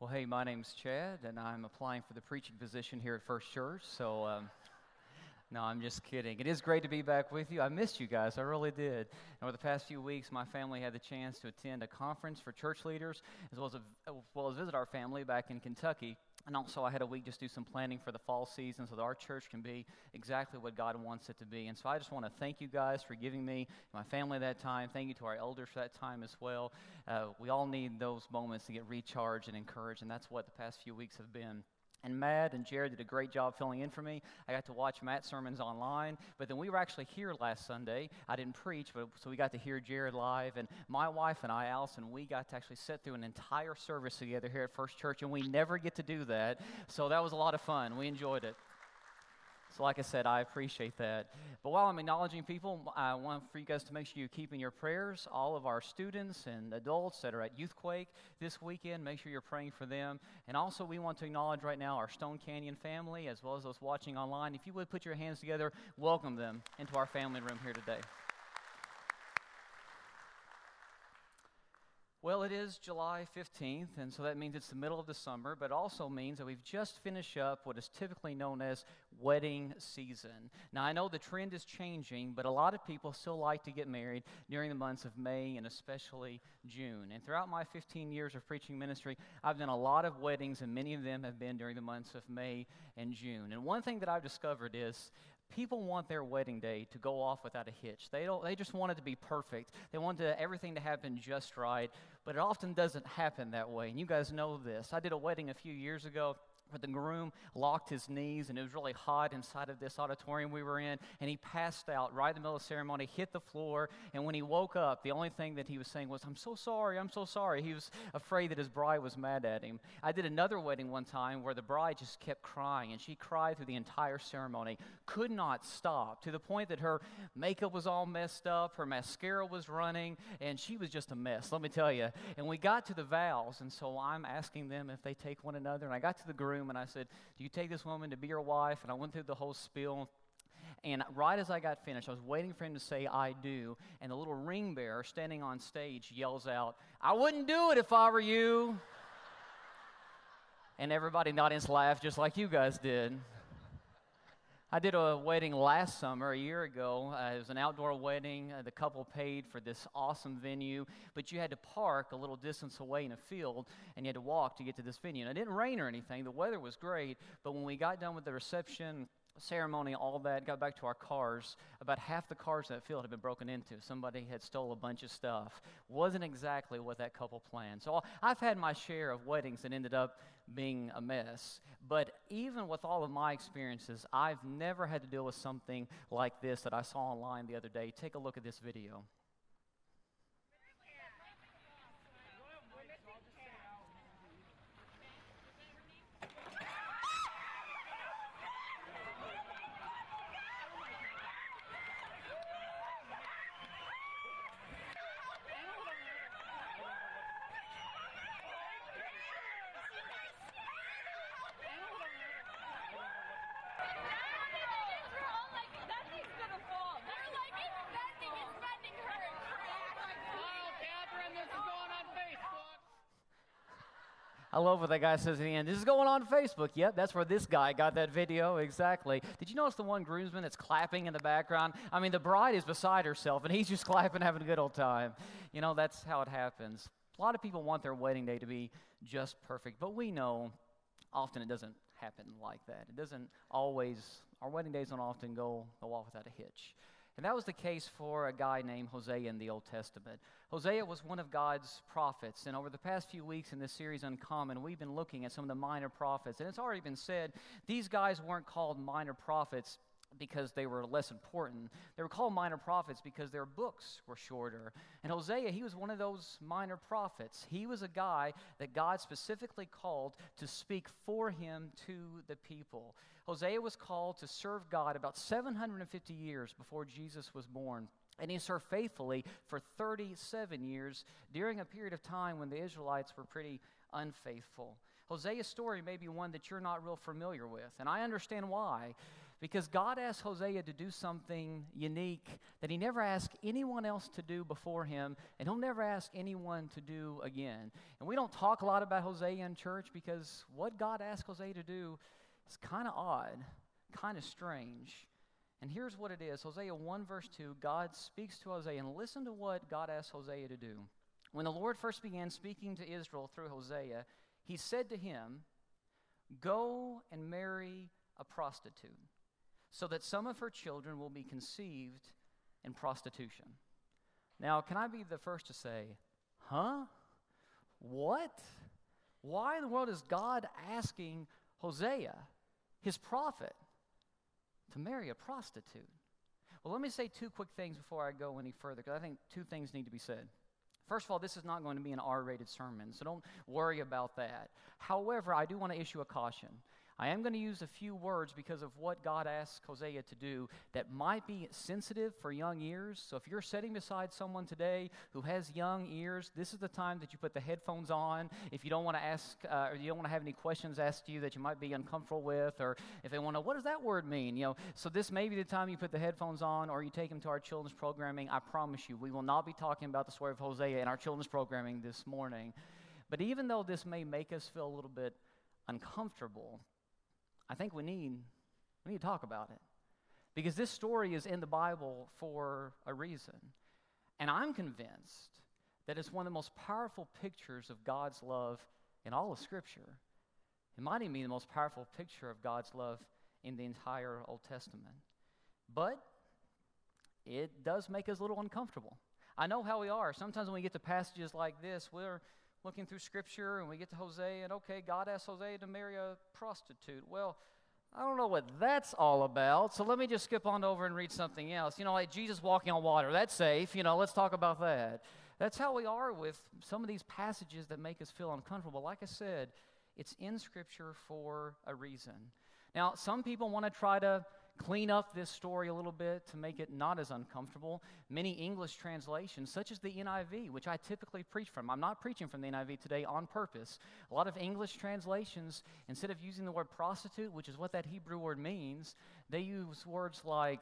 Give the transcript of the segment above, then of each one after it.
Well, hey, my name's Chad, and I'm applying for the preaching position here at First Church, so no, I'm just kidding. It is great to be back with you. I missed you guys. I really did. And over the past few weeks, my family had the chance to attend a conference for church leaders, as well as visit our family back in Kentucky. And also, I had a week just do some planning for the fall season so that our church can be exactly what God wants it to be. And so I just want to thank you guys for giving me and my family that time. Thank you to our elders for that time as well. We all need those moments to get recharged and encouraged, and that's what the past few weeks have been. And Matt and Jared did a great job filling in for me. I got to watch Matt's sermons online, but then we were actually here last Sunday. I didn't preach, so we got to hear Jared live, and my wife and I, Allison, we got to actually sit through an entire service together here at First Church, and we never get to do that, so that was a lot of fun. We enjoyed it. So like I said, I appreciate that. But while I'm acknowledging people, I want for you guys to make sure you keep in your prayers all of our students and adults that are at YouthQuake this weekend. Make sure you're praying for them. And also we want to acknowledge right now our Stone Canyon family as well as those watching online. If you would put your hands together, welcome them into our family room here today. Well, it is July 15th, and so that means it's the middle of the summer, but it also means that we've just finished up what is typically known as wedding season. Now, I know the trend is changing, but a lot of people still like to get married during the months of May and especially June. And throughout my 15 years of preaching ministry, I've done a lot of weddings, and many of them have been during the months of May and June. And one thing that I've discovered is people want their wedding day to go off without a hitch. They just want it to be perfect. They want everything to happen just right, but it often doesn't happen that way, and you guys know this. I did a wedding a few years ago where the groom locked his knees, and it was really hot inside of this auditorium we were in, and he passed out right in the middle of the ceremony, hit the floor, and when he woke up, the only thing that he was saying was, "I'm so sorry, I'm so sorry." He was afraid that his bride was mad at him. I did another wedding one time where the bride just kept crying, and she cried through the entire ceremony, could not stop, to the point that her makeup was all messed up, her mascara was running, and she was just a mess, let me tell you. And we got to the vows, and so I'm asking them if they take one another, and I got to the groom, and I said, "Do you take this woman to be your wife?" And I went through the whole spiel. And right as I got finished, I was waiting for him to say, "I do." And the little ring bearer standing on stage yells out, "I wouldn't do it if I were you." And everybody in the audience laughed just like you guys did. I did a wedding last summer, a year ago. It was an outdoor wedding. The couple paid for this awesome venue, but you had to park a little distance away in a field, and you had to walk to get to this venue. And it didn't rain or anything. The weather was great, but when we got done with the reception ceremony, all that, got back to our cars, about half the cars in that field had been broken into. Somebody had stole a bunch of stuff. Wasn't exactly what that couple planned. So I've had my share of weddings that ended up being a mess, but even with all of my experiences, I've never had to deal with something like this that I saw online the other day. Take a look at this video. I love what that guy says at the end. "This is going on Facebook." Yep, that's where this guy got that video, exactly. Did you notice the one groomsman that's clapping in the background? I mean, the bride is beside herself, and he's just clapping, having a good old time. You know, that's how it happens. A lot of people want their wedding day to be just perfect, but we know often it doesn't happen like that. It doesn't always, our wedding days don't often go off without a hitch. And that was the case for a guy named Hosea in the Old Testament. Hosea was one of God's prophets, and over the past few weeks in this series, Uncommon, we've been looking at some of the minor prophets, and it's already been said, these guys weren't called minor prophets because they were less important. They were called minor prophets because their books were shorter. And Hosea, he was one of those minor prophets. He was a guy that God specifically called to speak for him to the people. Hosea was called to serve God about 750 years before Jesus was born. And he served faithfully for 37 years during a period of time when the Israelites were pretty unfaithful. Hosea's story may be one that you're not real familiar with, and I understand why, because God asked Hosea to do something unique that he never asked anyone else to do before him, and he'll never ask anyone to do again. And we don't talk a lot about Hosea in church because what God asked Hosea to do is kind of odd, kind of strange. And here's what it is. Hosea 1 verse 2, God speaks to Hosea, and listen to what God asked Hosea to do. When the Lord first began speaking to Israel through Hosea, he said to him, "Go and marry a prostitute, so that some of her children will be conceived in prostitution." Now, can I be the first to say, huh? What? Why in the world is God asking Hosea, his prophet, to marry a prostitute? Well, let me say two quick things before I go any further, because I think two things need to be said. First of all, this is not going to be an R-rated sermon, so don't worry about that. However, I do want to issue a caution. I am going to use a few words because of what God asked Hosea to do that might be sensitive for young ears. So if you're sitting beside someone today who has young ears, this is the time that you put the headphones on. If you don't want to ask, or you don't want to have any questions asked to you that you might be uncomfortable with, or if they want to, what does that word mean? You know, so this may be the time you put the headphones on, or you take them to our children's programming. I promise you, we will not be talking about the story of Hosea in our children's programming this morning. But even though this may make us feel a little bit uncomfortable, I think we need to talk about it, because this story is in the Bible for a reason, and I'm convinced that it's one of the most powerful pictures of God's love in all of Scripture. It might even be the most powerful picture of God's love in the entire Old Testament, but it does make us a little uncomfortable. I know how we are. Sometimes when we get to passages like this, we're looking through Scripture, and we get to Hosea, and okay, God asked Hosea to marry a prostitute. Well, I don't know what that's all about, so let me just skip on over and read something else. You know, like Jesus walking on water, that's safe. You know, let's talk about that. That's how we are with some of these passages that make us feel uncomfortable. Like I said, it's in Scripture for a reason. Now, some people want to try to clean up this story a little bit to make it not as uncomfortable. Many English translations, such as the NIV, which I typically preach from — I'm not preaching from the NIV today on purpose — a lot of English translations, instead of using the word prostitute, which is what that Hebrew word means, they use words like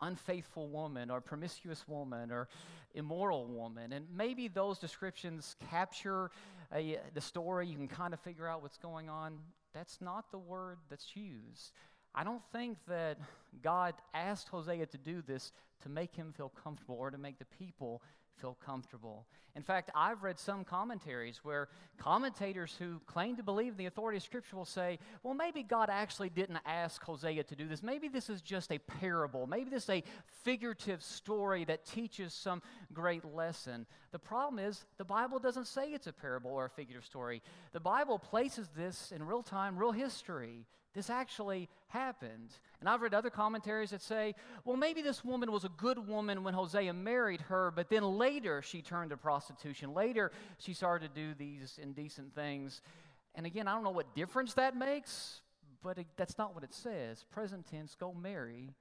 unfaithful woman, or promiscuous woman, or immoral woman. And maybe those descriptions capture the story. You can kind of figure out what's going on. That's not the word that's used. I don't think that God asked Hosea to do this to make him feel comfortable or to make the people feel comfortable. In fact, I've read some commentaries where commentators who claim to believe in the authority of Scripture will say, well, maybe God actually didn't ask Hosea to do this. Maybe this is just a parable. Maybe this is a figurative story that teaches some great lesson. The problem is the Bible doesn't say it's a parable or a figurative story. The Bible places this in real time, real history. This actually happened. And I've read other commentaries that say, well, maybe this woman was a good woman when Hosea married her, but then later she turned to prostitution. Later she started to do these indecent things. And again, I don't know what difference that makes, but that's not what it says. Present tense, go marry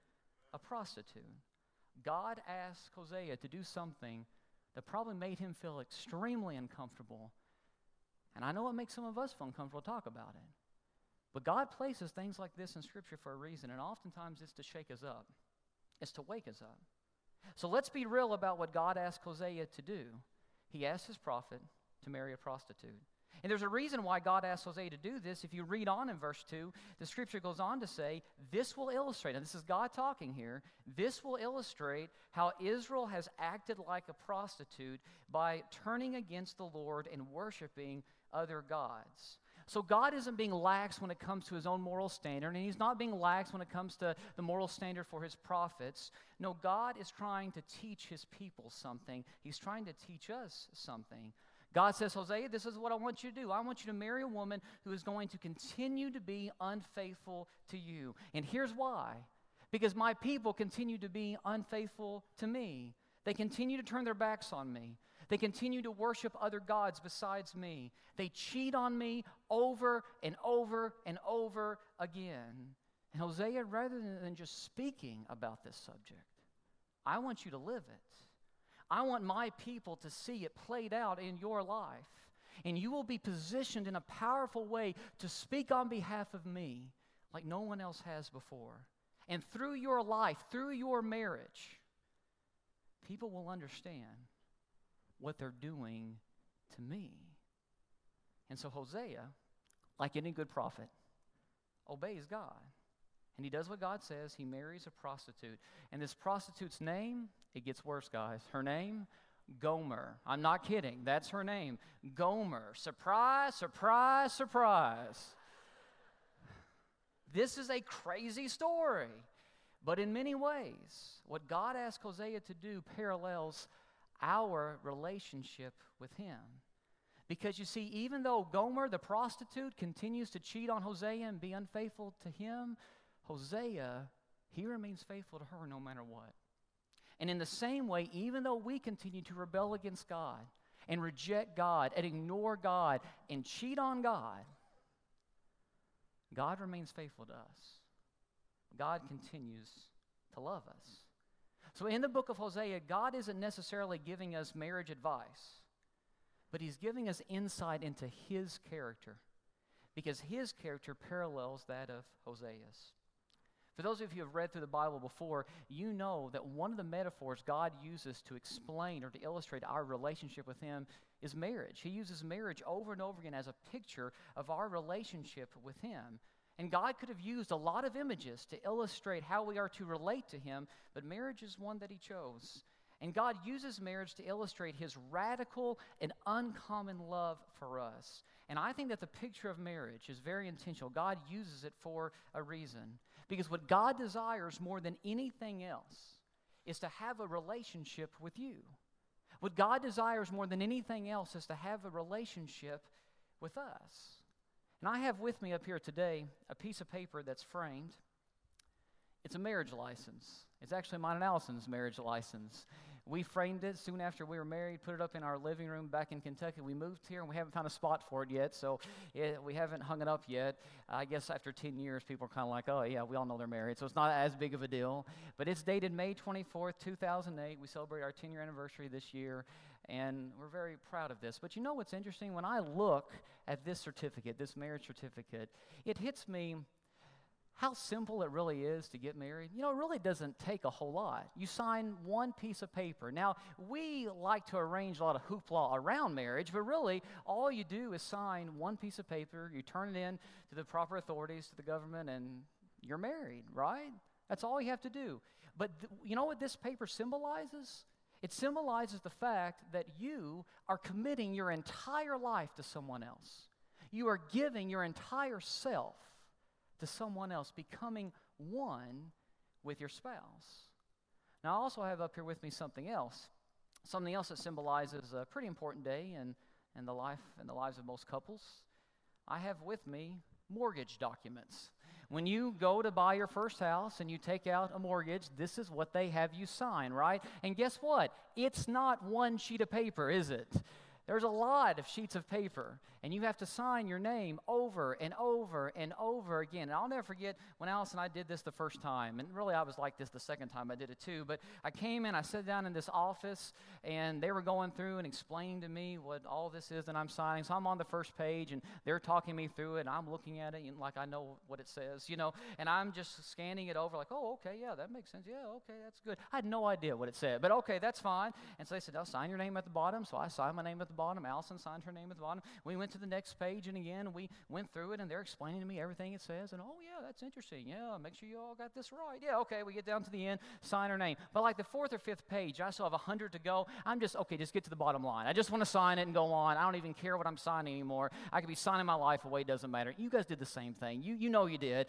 a prostitute. God asked Hosea to do something that probably made him feel extremely uncomfortable. And I know it makes some of us feel uncomfortable to talk about it. But God places things like this in Scripture for a reason, and oftentimes it's to shake us up. It's to wake us up. So let's be real about what God asked Hosea to do. He asked his prophet to marry a prostitute. And there's a reason why God asked Hosea to do this. If you read on in verse 2, the Scripture goes on to say, this will illustrate — and this is God talking here — this will illustrate how Israel has acted like a prostitute by turning against the Lord and worshiping other gods. So God isn't being lax when it comes to his own moral standard, and he's not being lax when it comes to the moral standard for his prophets. No, God is trying to teach his people something. He's trying to teach us something. God says, Hosea, this is what I want you to do. I want you to marry a woman who is going to continue to be unfaithful to you. And here's why. because my people continue to be unfaithful to me. They continue to turn their backs on me. They continue to worship other gods besides me. They cheat on me over and over and over again. And Hosea, rather than just speaking about this subject, I want you to live it. I want my people to see it played out in your life. And you will be positioned in a powerful way to speak on behalf of me like no one else has before. And through your life, through your marriage, people will understand what they're doing to me. And so Hosea, like any good prophet, obeys God. And he does what God says. He marries a prostitute. And this prostitute's name, it gets worse, guys. Her name, Gomer. I'm not kidding. That's her name. Gomer. Surprise, surprise, surprise. This is a crazy story. But in many ways, what God asked Hosea to do parallels our relationship with him. Because you see, even though Gomer, the prostitute, continues to cheat on Hosea and be unfaithful to him, Hosea, he remains faithful to her no matter what. And in the same way, even though we continue to rebel against God and reject God and ignore God and cheat on God, God remains faithful to us. God continues to love us. So in the book of Hosea, God isn't necessarily giving us marriage advice, but he's giving us insight into his character, because his character parallels that of Hosea's. For those of you who have read through the Bible before, you know that one of the metaphors God uses to explain or to illustrate our relationship with him is marriage. He uses marriage over and over again as a picture of our relationship with him. And God could have used a lot of images to illustrate how we are to relate to him, but marriage is one that he chose. And God uses marriage to illustrate his radical and uncommon love for us. And I think that the picture of marriage is very intentional. God uses it for a reason. Because what God desires more than anything else is to have a relationship with you. What God desires more than anything else is to have a relationship with us. And I have with me up here today a piece of paper that's framed. It's a marriage license. It's actually mine and Allison's marriage license. We framed it soon after we were married, put it up in our living room back in Kentucky. We moved here, and we haven't found a spot for it yet, so we haven't hung it up yet. I guess after 10 years, people are kind of like, oh, yeah, we all know they're married, so it's not as big of a deal. But it's dated May 24th, 2008. We celebrate our 10-year anniversary this year, and we're very proud of this. But you know what's interesting? When I look at this certificate, this marriage certificate, it hits me how simple it really is to get married. You know, it really doesn't take a whole lot. You sign one piece of paper. Now, we like to arrange a lot of hoopla around marriage, but really all you do is sign one piece of paper. You turn it in to the proper authorities, to the government, and you're married, right? That's all you have to do. But you know what this paper symbolizes? It symbolizes the fact that you are committing your entire life to someone else. You are giving your entire self to someone else, becoming one with your spouse. Now, I also have up here with me something else that symbolizes a pretty important day in the lives of most couples. I have with me mortgage documents. When you go to buy your first house and you take out a mortgage, this is what they have you sign, right? And guess what? It's not one sheet of paper, is it? There's a lot of sheets of paper, and you have to sign your name over and over and over again. And I'll never forget when Allison and I did this the first time, and really I was like this the second time I did it too, but I came in, I sat down in this office, and they were going through and explaining to me what all this is that I'm signing. So I'm on the first page, and they're talking me through it, and I'm looking at it, and like I know what it says, you know, and I'm just scanning it over like, oh, okay, yeah, that makes sense. Yeah, okay, that's good. I had no idea what it said, but okay, that's fine. And so they said, I'll sign your name at the bottom, so I signed my name at the bottom. Allison signed her name at the bottom. We went to the next page, and again, we went through it, and they're explaining to me everything it says, and oh, yeah, that's interesting. Yeah, make sure you all got this right. Yeah, okay, we get down to the end, sign her name. But like the fourth or fifth page, I still have 100 to go. I'm just, okay, just get to the bottom line. I just want to sign it and go on. I don't even care what I'm signing anymore. I could be signing my life away. It doesn't matter. You guys did the same thing. You know you did.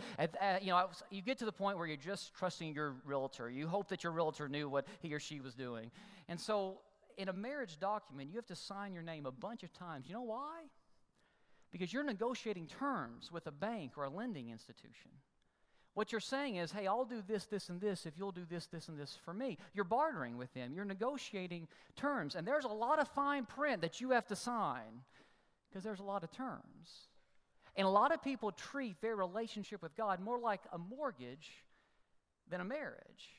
You get to the point where you're just trusting your realtor. You hope that your realtor knew what he or she was doing. And so, in a marriage document, you have to sign your name a bunch of times. You know why? Because you're negotiating terms with a bank or a lending institution. What you're saying is, hey, I'll do this, this, and this if you'll do this, this, and this for me. You're bartering with them. You're negotiating terms. And there's a lot of fine print that you have to sign because there's a lot of terms. And a lot of people treat their relationship with God more like a mortgage than a marriage.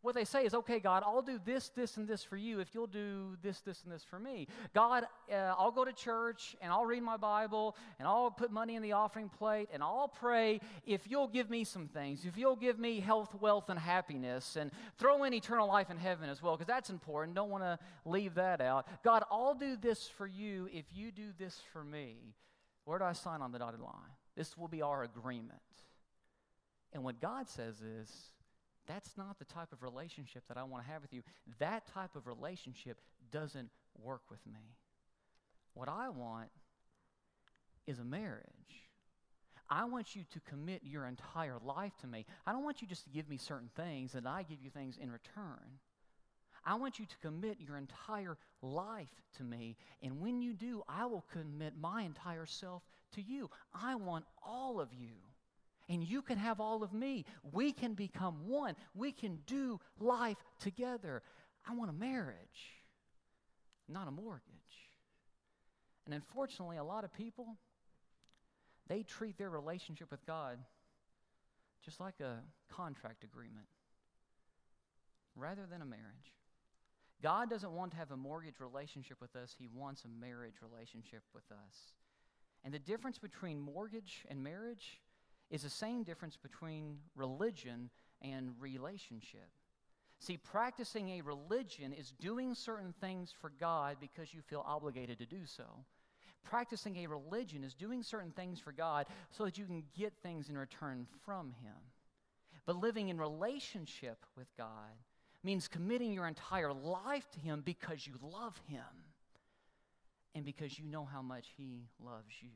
What they say is, okay, God, I'll do this, this, and this for you if you'll do this, this, and this for me. God, I'll go to church, and I'll read my Bible, and I'll put money in the offering plate, and I'll pray if you'll give me some things, if you'll give me health, wealth, and happiness, and throw in eternal life in heaven as well, because that's important. Don't want to leave that out. God, I'll do this for you if you do this for me. Where do I sign on the dotted line? This will be our agreement. And what God says is, that's not the type of relationship that I want to have with you. That type of relationship doesn't work with me. What I want is a marriage. I want you to commit your entire life to me. I don't want you just to give me certain things and I give you things in return. I want you to commit your entire life to me. And when you do, I will commit my entire self to you. I want all of you. And you can have all of me. We can become one. We can do life together. I want a marriage, not a mortgage. And unfortunately, a lot of people, they treat their relationship with God just like a contract agreement rather than a marriage. God doesn't want to have a mortgage relationship with us. He wants a marriage relationship with us. And the difference between mortgage and marriage is the same difference between religion and relationship. See, practicing a religion is doing certain things for God because you feel obligated to do so. Practicing a religion is doing certain things for God so that you can get things in return from Him. But living in relationship with God means committing your entire life to Him because you love Him and because you know how much He loves you.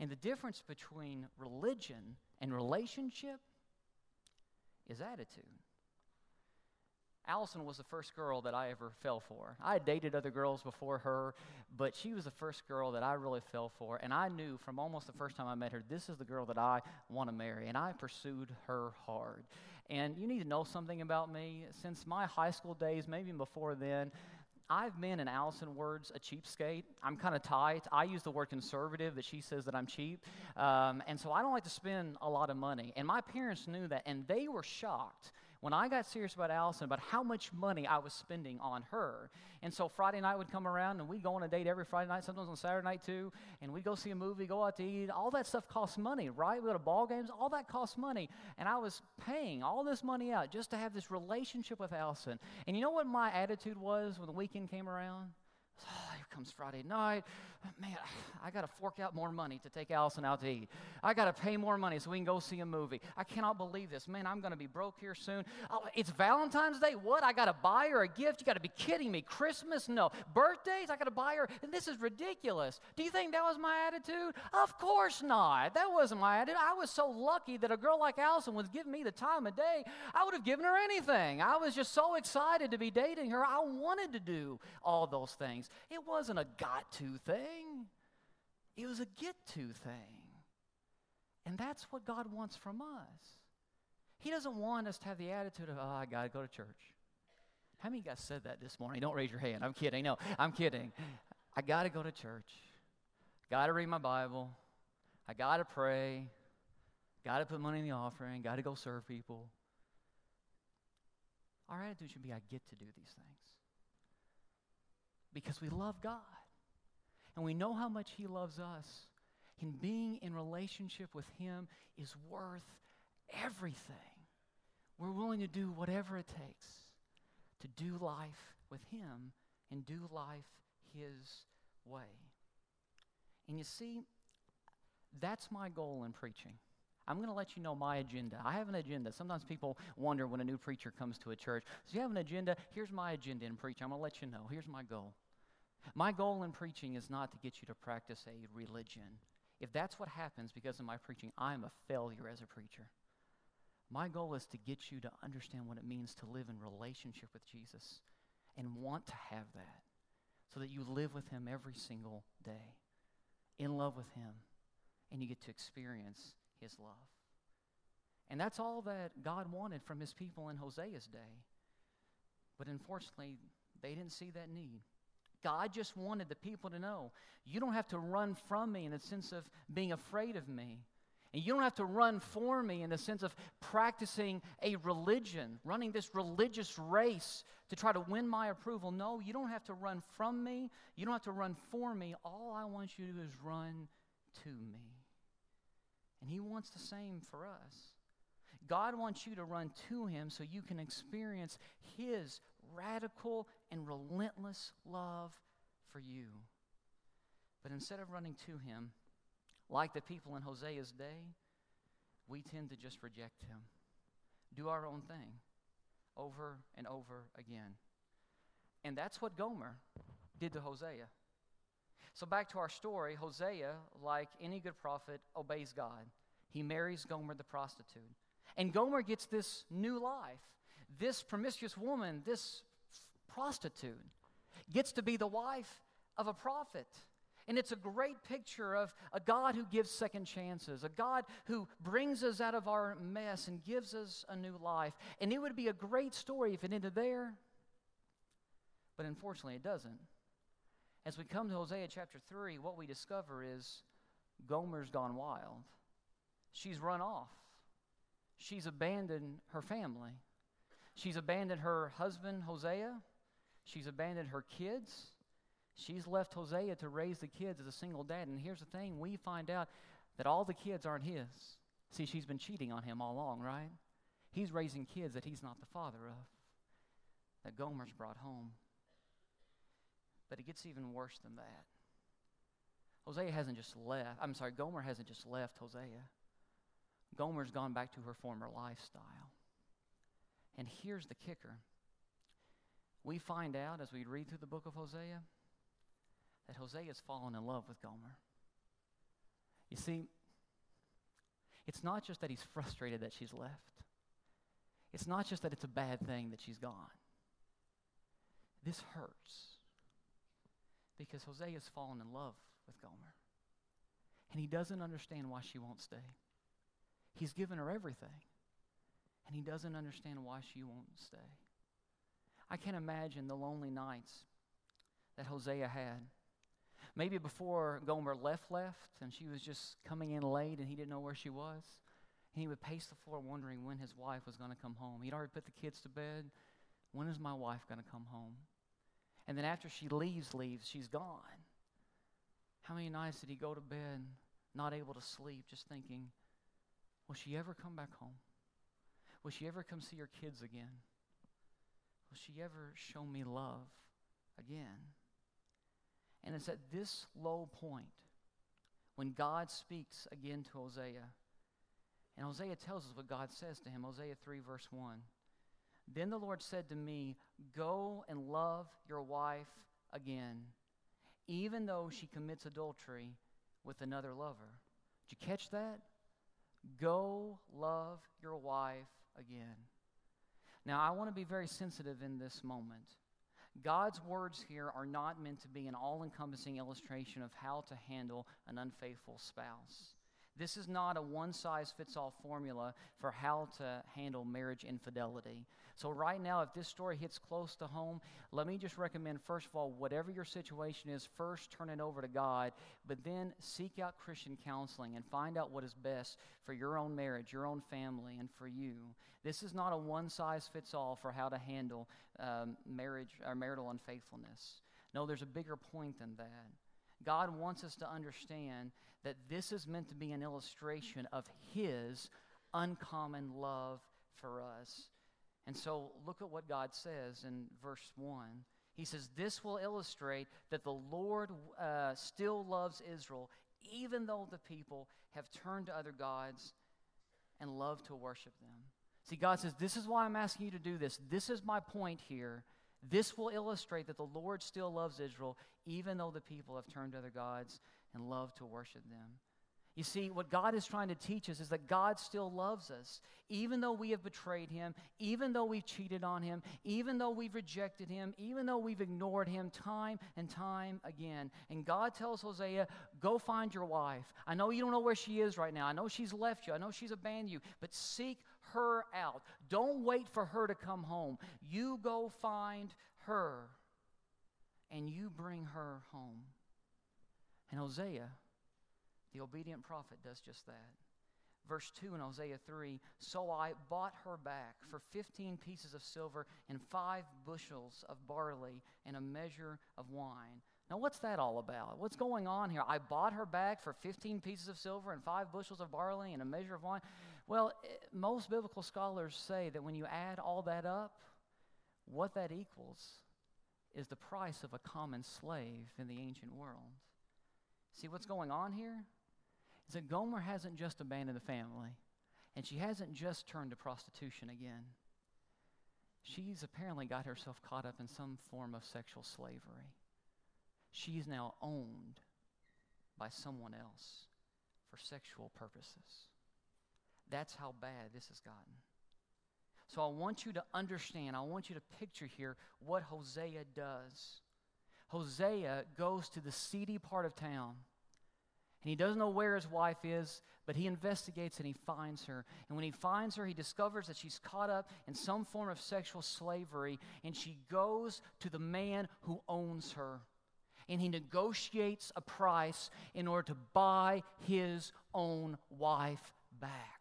And the difference between religion and relationship is attitude. Allison was the first girl that I ever fell for. I had dated other girls before her, but she was the first girl that I really fell for. And I knew from almost the first time I met her, this is the girl that I want to marry. And I pursued her hard. And you need to know something about me. Since my high school days, maybe before then, I've been, in Allison words, a cheapskate. I'm kind of tight. I use the word conservative, that she says that I'm cheap. And so I don't like to spend a lot of money. And my parents knew that, and they were shocked when I got serious about Allison, about how much money I was spending on her. And so Friday night would come around, and we'd go on a date every Friday night, sometimes on Saturday night too, and we'd go see a movie, go out to eat. All that stuff costs money, right? We go to ball games. All that costs money. And I was paying all this money out just to have this relationship with Allison. And you know what my attitude was when the weekend came around? Oh, here comes Friday night. Man, I got to fork out more money to take Allison out to eat. I got to pay more money so we can go see a movie. I cannot believe this. Man, I'm going to be broke here soon. Oh, it's Valentine's Day. What? I got to buy her a gift? You got to be kidding me. Christmas? No. Birthdays? I got to buy her. And this is ridiculous. Do you think that was my attitude? Of course not. That wasn't my attitude. I was so lucky that a girl like Allison was giving me the time of day. I would have given her anything. I was just so excited to be dating her. I wanted to do all those things. It wasn't a got-to thing. It was a get-to thing. And that's what God wants from us. He doesn't want us to have the attitude of, oh, I got to go to church. How many of you guys said that this morning? Don't raise your hand. I'm kidding. No, I'm kidding. I got to go to church. Got to read my Bible. I got to pray. Got to put money in the offering. Got to go serve people. Our attitude should be, I get to do these things. Because we love God, and we know how much He loves us, and being in relationship with Him is worth everything. We're willing to do whatever it takes to do life with Him and do life His way. And you see, that's my goal in preaching. I'm going to let you know my agenda. I have an agenda. Sometimes people wonder when a new preacher comes to a church. So you have an agenda? Here's my agenda in preaching. I'm going to let you know. Here's my goal. My goal in preaching is not to get you to practice a religion. If that's what happens because of my preaching, I'm a failure as a preacher. My goal is to get you to understand what it means to live in relationship with Jesus and want to have that so that you live with Him every single day, in love with Him, and you get to experience His love. And that's all that God wanted from his people in Hosea's day. But unfortunately, they didn't see that need. God just wanted the people to know, you don't have to run from me in the sense of being afraid of me. And you don't have to run for me in the sense of practicing a religion, running this religious race to try to win my approval. No, you don't have to run from me. You don't have to run for me. All I want you to do is run to me. And he wants the same for us. God wants you to run to him so you can experience his radical and relentless love for you. But instead of running to him, like the people in Hosea's day, we tend to just reject him, do our own thing over and over again. And that's what Gomer did to Hosea. So back to our story, Hosea, like any good prophet, obeys God. He marries Gomer the prostitute. And Gomer gets this new life. This promiscuous woman, this prostitute, gets to be the wife of a prophet. And it's a great picture of a God who gives second chances, a God who brings us out of our mess and gives us a new life. And it would be a great story if it ended there, but unfortunately it doesn't. As we come to Hosea chapter 3, what we discover is Gomer's gone wild. She's run off. She's abandoned her family. She's abandoned her husband, Hosea. She's abandoned her kids. She's left Hosea to raise the kids as a single dad. And here's the thing, we find out that all the kids aren't his. See, she's been cheating on him all along, right? He's raising kids that he's not the father of, that Gomer's brought home. But it gets even worse than that. Gomer hasn't just left Hosea. Gomer's gone back to her former lifestyle. And here's the kicker. We find out as we read through the book of Hosea, that Hosea's fallen in love with Gomer. You see, it's not just that he's frustrated that she's left. It's not just that it's a bad thing that she's gone. This hurts because Hosea's fallen in love with Gomer, and he doesn't understand why she won't stay. He's given her everything, and he doesn't understand why she won't stay. I can't imagine the lonely nights that Hosea had. Maybe before Gomer left, and she was just coming in late and he didn't know where she was. And he would pace the floor wondering when his wife was going to come home. He'd already put the kids to bed. When is my wife going to come home? And then after she leaves, she's gone. How many nights did he go to bed not able to sleep, just thinking, will she ever come back home? Will she ever come see her kids again? Will she ever show me love again? And it's at this low point when God speaks again to Hosea. And Hosea tells us what God says to him. Hosea 3, verse 1. Then the Lord said to me, go and love your wife again, even though she commits adultery with another lover. Did you catch that? Go love your wife again. Now, I want to be very sensitive in this moment. God's words here are not meant to be an all-encompassing illustration of how to handle an unfaithful spouse. This is not a one-size-fits-all formula for how to handle marriage infidelity. So right now, if this story hits close to home, let me just recommend, first of all, whatever your situation is, first turn it over to God, but then seek out Christian counseling and find out what is best for your own marriage, your own family, and for you. This is not a one-size-fits-all for how to handle marriage or marital unfaithfulness. No, there's a bigger point than that. God wants us to understand that this is meant to be an illustration of his uncommon love for us. And so look at what God says in verse 1. He says, this will illustrate that the Lord still loves Israel, even though the people have turned to other gods and love to worship them. See, God says, this is why I'm asking you to do this. This is my point here. This will illustrate that the Lord still loves Israel, even though the people have turned to other gods and love to worship them. You see, what God is trying to teach us is that God still loves us, even though we have betrayed him, even though we've cheated on him, even though we've rejected him, even though we've ignored him time and time again. And God tells Hosea, go find your wife. I know you don't know where she is right now. I know she's left you. I know she's abandoned you. But seek her out. Don't wait for her to come home. You go find her, and you bring her home. And Hosea, the obedient prophet, does just that. Verse 2 in Hosea 3, so I bought her back for 15 pieces of silver and 5 bushels of barley and a measure of wine. Now what's that all about? What's going on here? I bought her back for 15 pieces of silver and 5 bushels of barley and a measure of wine. Well, most biblical scholars say that when you add all that up, what that equals is the price of a common slave in the ancient world. See what's going on here? Is that Gomer hasn't just abandoned the family, and she hasn't just turned to prostitution again. She's apparently got herself caught up in some form of sexual slavery. She's now owned by someone else for sexual purposes. That's how bad this has gotten. So I want you to understand, I want you to picture here what Hosea does. Hosea goes to the seedy part of town, and he doesn't know where his wife is, but he investigates and he finds her. And when he finds her, he discovers that she's caught up in some form of sexual slavery, and she goes to the man who owns her, and he negotiates a price in order to buy his own wife back.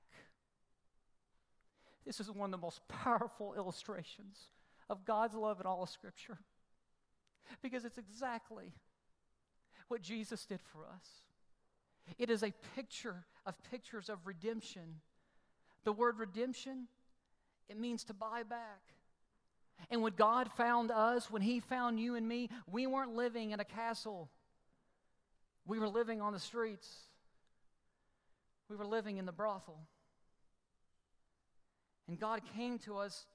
This is one of the most powerful illustrations of God's love in all of Scripture, because it's exactly what Jesus did for us. It is a picture of pictures of redemption. The word redemption, it means to buy back. And when God found us, when he found you and me, we weren't living in a castle. We were living on the streets. We were living in the brothel. And God came to us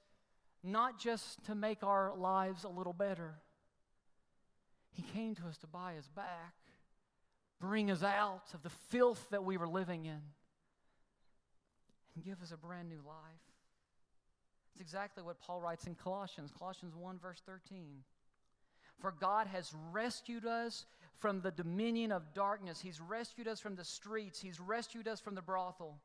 not just to make our lives a little better. He came to us to buy us back, bring us out of the filth that we were living in, and give us a brand new life. It's exactly what Paul writes in Colossians, Colossians 1, verse 13. For God has rescued us from the dominion of darkness. He's rescued us from the streets. He's rescued us from the brothel.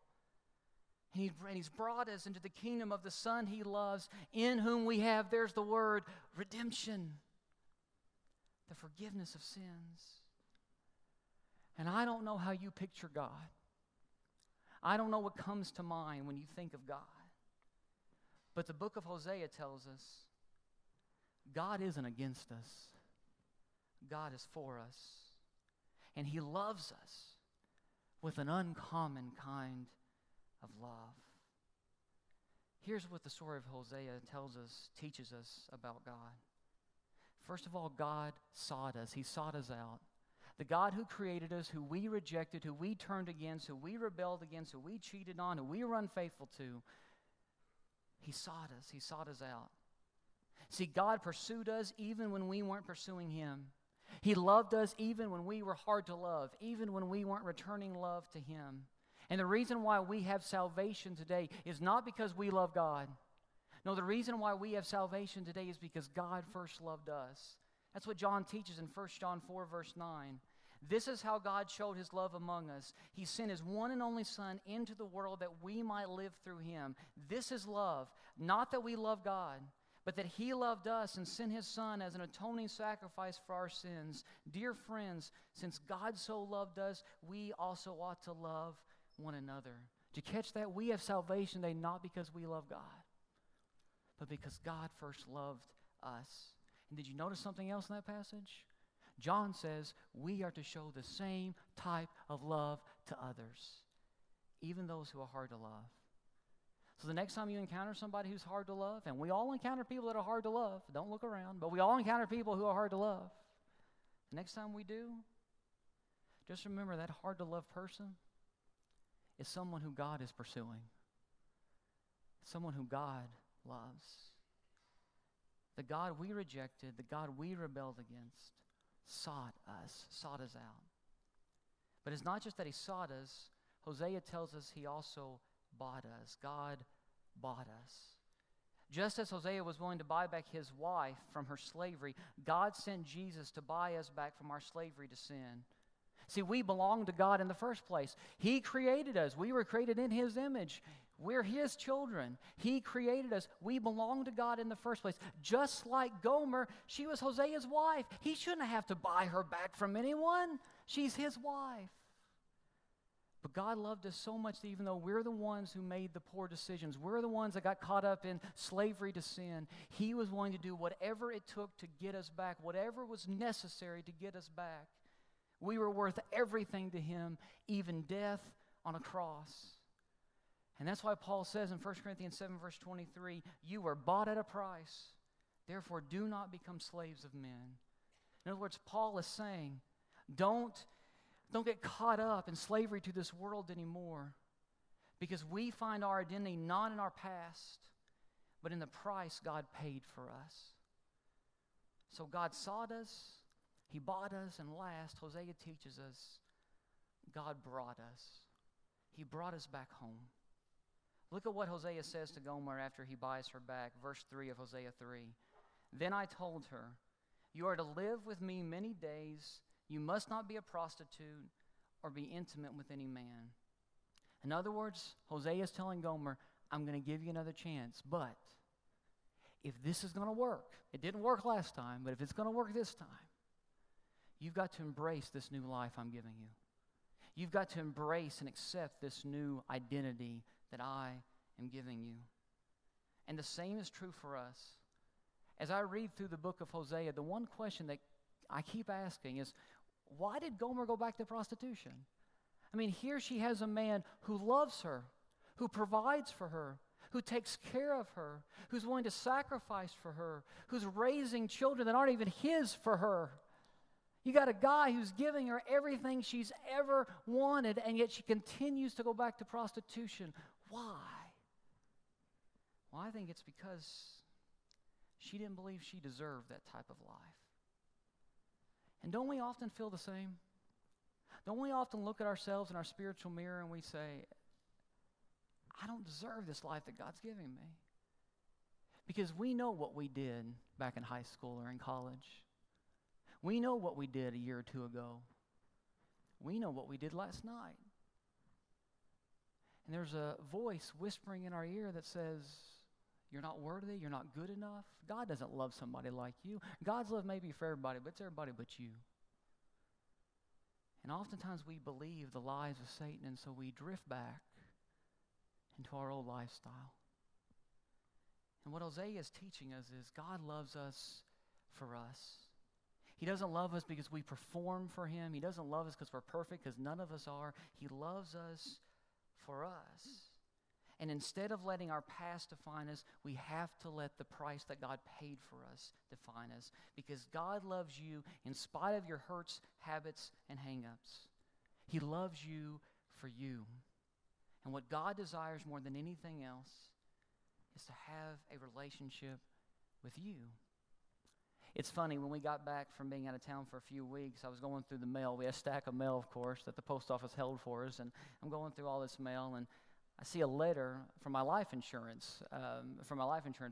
And he's brought us into the kingdom of the Son he loves, in whom we have, there's the word, redemption. The forgiveness of sins. And I don't know how you picture God. I don't know what comes to mind when you think of God. But the book of Hosea tells us God isn't against us. God is for us. And he loves us with an uncommon kind of love. Here's what the story of Hosea tells us, teaches us about God. First of all, God sought us. He sought us out. The God who created us, who we rejected, who we turned against, who we rebelled against, who we cheated on, who we were unfaithful to, he sought us. He sought us out. See, God pursued us even when we weren't pursuing him. He loved us even when we were hard to love, even when we weren't returning love to him. And the reason why we have salvation today is not because we love God. No, the reason why we have salvation today is because God first loved us. That's what John teaches in 1 John 4, verse 9. This is how God showed his love among us. He sent his one and only Son into the world that we might live through him. This is love, not that we love God, but that he loved us and sent his Son as an atoning sacrifice for our sins. Dear friends, since God so loved us, we also ought to love one another. Did you catch that? We have salvation today not because we love God, but because God first loved us. And did you notice something else in that passage? John says we are to show the same type of love to others, even those who are hard to love. So the next time you encounter somebody who's hard to love, and we all encounter people that are hard to love, don't look around, but we all encounter people who are hard to love. The next time we do, just remember that hard to love person is someone who God is pursuing, someone who God loves. The God we rejected, the God we rebelled against, sought us out. But it's not just that he sought us. Hosea tells us he also bought us. God bought us. Just as Hosea was willing to buy back his wife from her slavery, God sent Jesus to buy us back from our slavery to sin. See, we belong to God in the first place. He created us. We were created in His image. We're His children. He created us. We belong to God in the first place. Just like Gomer, she was Hosea's wife. He shouldn't have to buy her back from anyone. She's his wife. But God loved us so much that even though we're the ones who made the poor decisions, we're the ones that got caught up in slavery to sin, He was willing to do whatever it took to get us back, whatever was necessary to get us back. We were worth everything to Him, even death on a cross. And that's why Paul says in 1 Corinthians 7, verse 23, you were bought at a price, therefore do not become slaves of men. In other words, Paul is saying, don't get caught up in slavery to this world anymore, because we find our identity not in our past, but in the price God paid for us. So God sought us, He bought us, and last, Hosea teaches us, God brought us. He brought us back home. Look at what Hosea says to Gomer after he buys her back. Verse 3 of Hosea 3. Then I told her, you are to live with me many days. You must not be a prostitute or be intimate with any man. In other words, Hosea is telling Gomer, I'm going to give you another chance, but if this is going to work, it didn't work last time, but if it's going to work this time, you've got to embrace this new life I'm giving you. You've got to embrace and accept this new identity that I am giving you. And the same is true for us. As I read through the book of Hosea, the one question that I keep asking is, why did Gomer go back to prostitution? I mean, here she has a man who loves her, who provides for her, who takes care of her, who's willing to sacrifice for her, who's raising children that aren't even his for her. You got a guy who's giving her everything she's ever wanted, and yet she continues to go back to prostitution. Why? Well, I think it's because she didn't believe she deserved that type of life. And don't we often feel the same? Don't we often look at ourselves in our spiritual mirror and we say, I don't deserve this life that God's giving me? Because we know what we did back in high school or in college. We know what we did a year or two ago. We know what we did last night. And there's a voice whispering in our ear that says, you're not worthy, you're not good enough. God doesn't love somebody like you. God's love may be for everybody, but it's everybody but you. And oftentimes we believe the lies of Satan, and so we drift back into our old lifestyle. And what Hosea is teaching us is God loves us for us. He doesn't love us because we perform for Him. He doesn't love us because we're perfect, because none of us are. He loves us for us. And instead of letting our past define us, we have to let the price that God paid for us define us, because God loves you in spite of your hurts, habits, and hang-ups. He loves you for you. And what God desires more than anything else is to have a relationship with you. It's funny, when we got back from being out of town for a few weeks, I was going through the mail. We had a stack of mail, of course, that the post office held for us, and I'm going through all this mail, and I see a letter from my life insurance,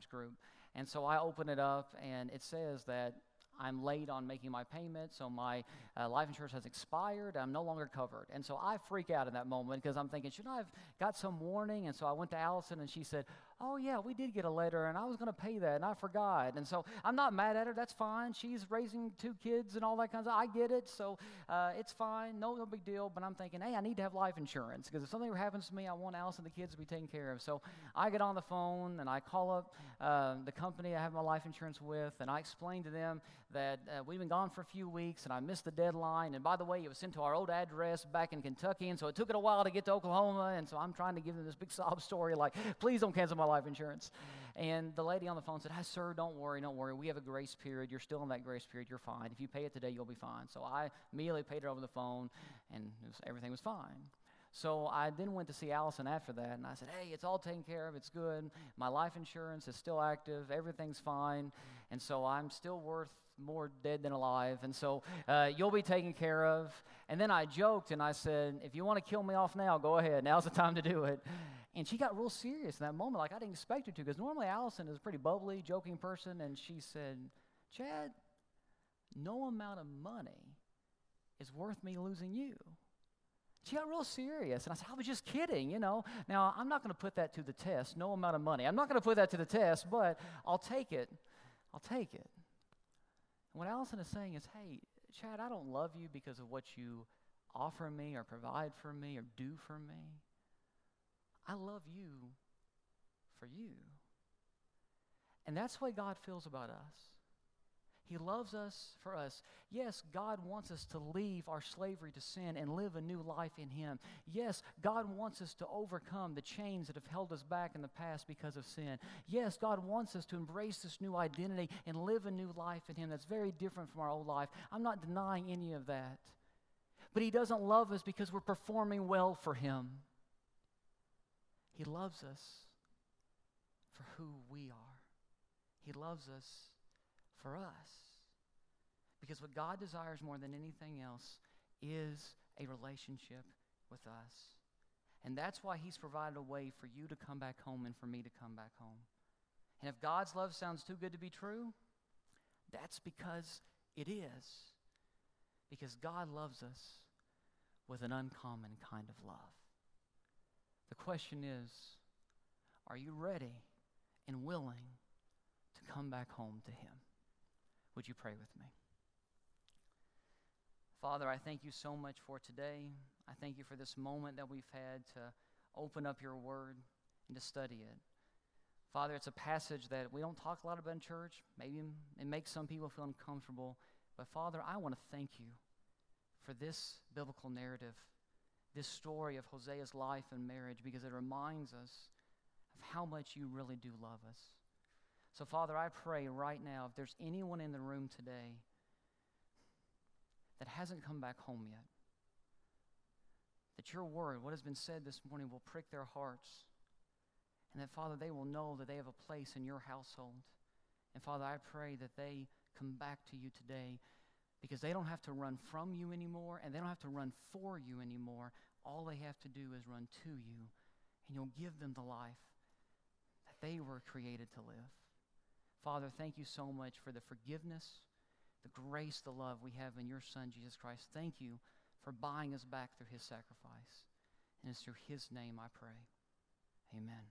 group, and so I open it up, and it says that I'm late on making my payment, so my life insurance has expired, I'm no longer covered. And so I freak out in that moment because I'm thinking, shouldn't I have got some warning? And so I went to Allison and she said, oh yeah, we did get a letter and I was going to pay that and I forgot. And so I'm not mad at her, that's fine. She's raising two kids and all that kind of stuff. I get it, so it's fine, no big deal. But I'm thinking, hey, I need to have life insurance because if something happens to me, I want Allison and the kids to be taken care of. So I get on the phone and I call up the company I have my life insurance with, and I explain to them that we've been gone for a few weeks and I missed the deadline, and by the way, it was sent to our old address back in Kentucky, and so it took it a while to get to Oklahoma, and so I'm trying to give them this big sob story like, please don't cancel my life insurance. And the lady on the phone said, hi sir, don't worry, we have a grace period, you're still in that grace period, you're fine, if you pay it today you'll be fine. So I immediately paid it over the phone, and everything was fine. So I then went to see Allison after that, and I said, hey, it's all taken care of, it's good, my life insurance is still active, everything's fine, and so I'm still worth more dead than alive, and so you'll be taken care of. And then I joked, and I said, if you want to kill me off now, go ahead, now's the time to do it. And she got real serious in that moment, like I didn't expect her to, because normally Allison is a pretty bubbly, joking person, and she said, Chad, no amount of money is worth me losing you. She got real serious, and I said, I was just kidding, you know. Now, I'm not going to put that to the test, no amount of money. I'm not going to put that to the test, but I'll take it. I'll take it. And what Allison is saying is, hey, Chad, I don't love you because of what you offer me or provide for me or do for me. I love you for you. And that's the way God feels about us. He loves us for us. Yes, God wants us to leave our slavery to sin and live a new life in Him. Yes, God wants us to overcome the chains that have held us back in the past because of sin. Yes, God wants us to embrace this new identity and live a new life in Him that's very different from our old life. I'm not denying any of that. But He doesn't love us because we're performing well for Him. He loves us for who we are. He loves us for us, because what God desires more than anything else is a relationship with us. And that's why He's provided a way for you to come back home and for me to come back home. And if God's love sounds too good to be true, that's because it is. Because God loves us with an uncommon kind of love. The question is, are you ready and willing to come back home to Him? Would you pray with me? Father, I thank You so much for today. I thank You for this moment that we've had to open up Your word and to study it. Father, it's a passage that we don't talk a lot about in church. Maybe it makes some people feel uncomfortable. But Father, I want to thank You for this biblical narrative, this story of Hosea's life and marriage, because it reminds us of how much You really do love us. So, Father, I pray right now, if there's anyone in the room today that hasn't come back home yet, that Your word, what has been said this morning, will prick their hearts, and that, Father, they will know that they have a place in Your household. And, Father, I pray that they come back to You today, because they don't have to run from You anymore, and they don't have to run for You anymore. All they have to do is run to You, and You'll give them the life that they were created to live. Father, thank You so much for the forgiveness, the grace, the love we have in Your Son, Jesus Christ. Thank You for buying us back through His sacrifice. And it's through His name I pray. Amen.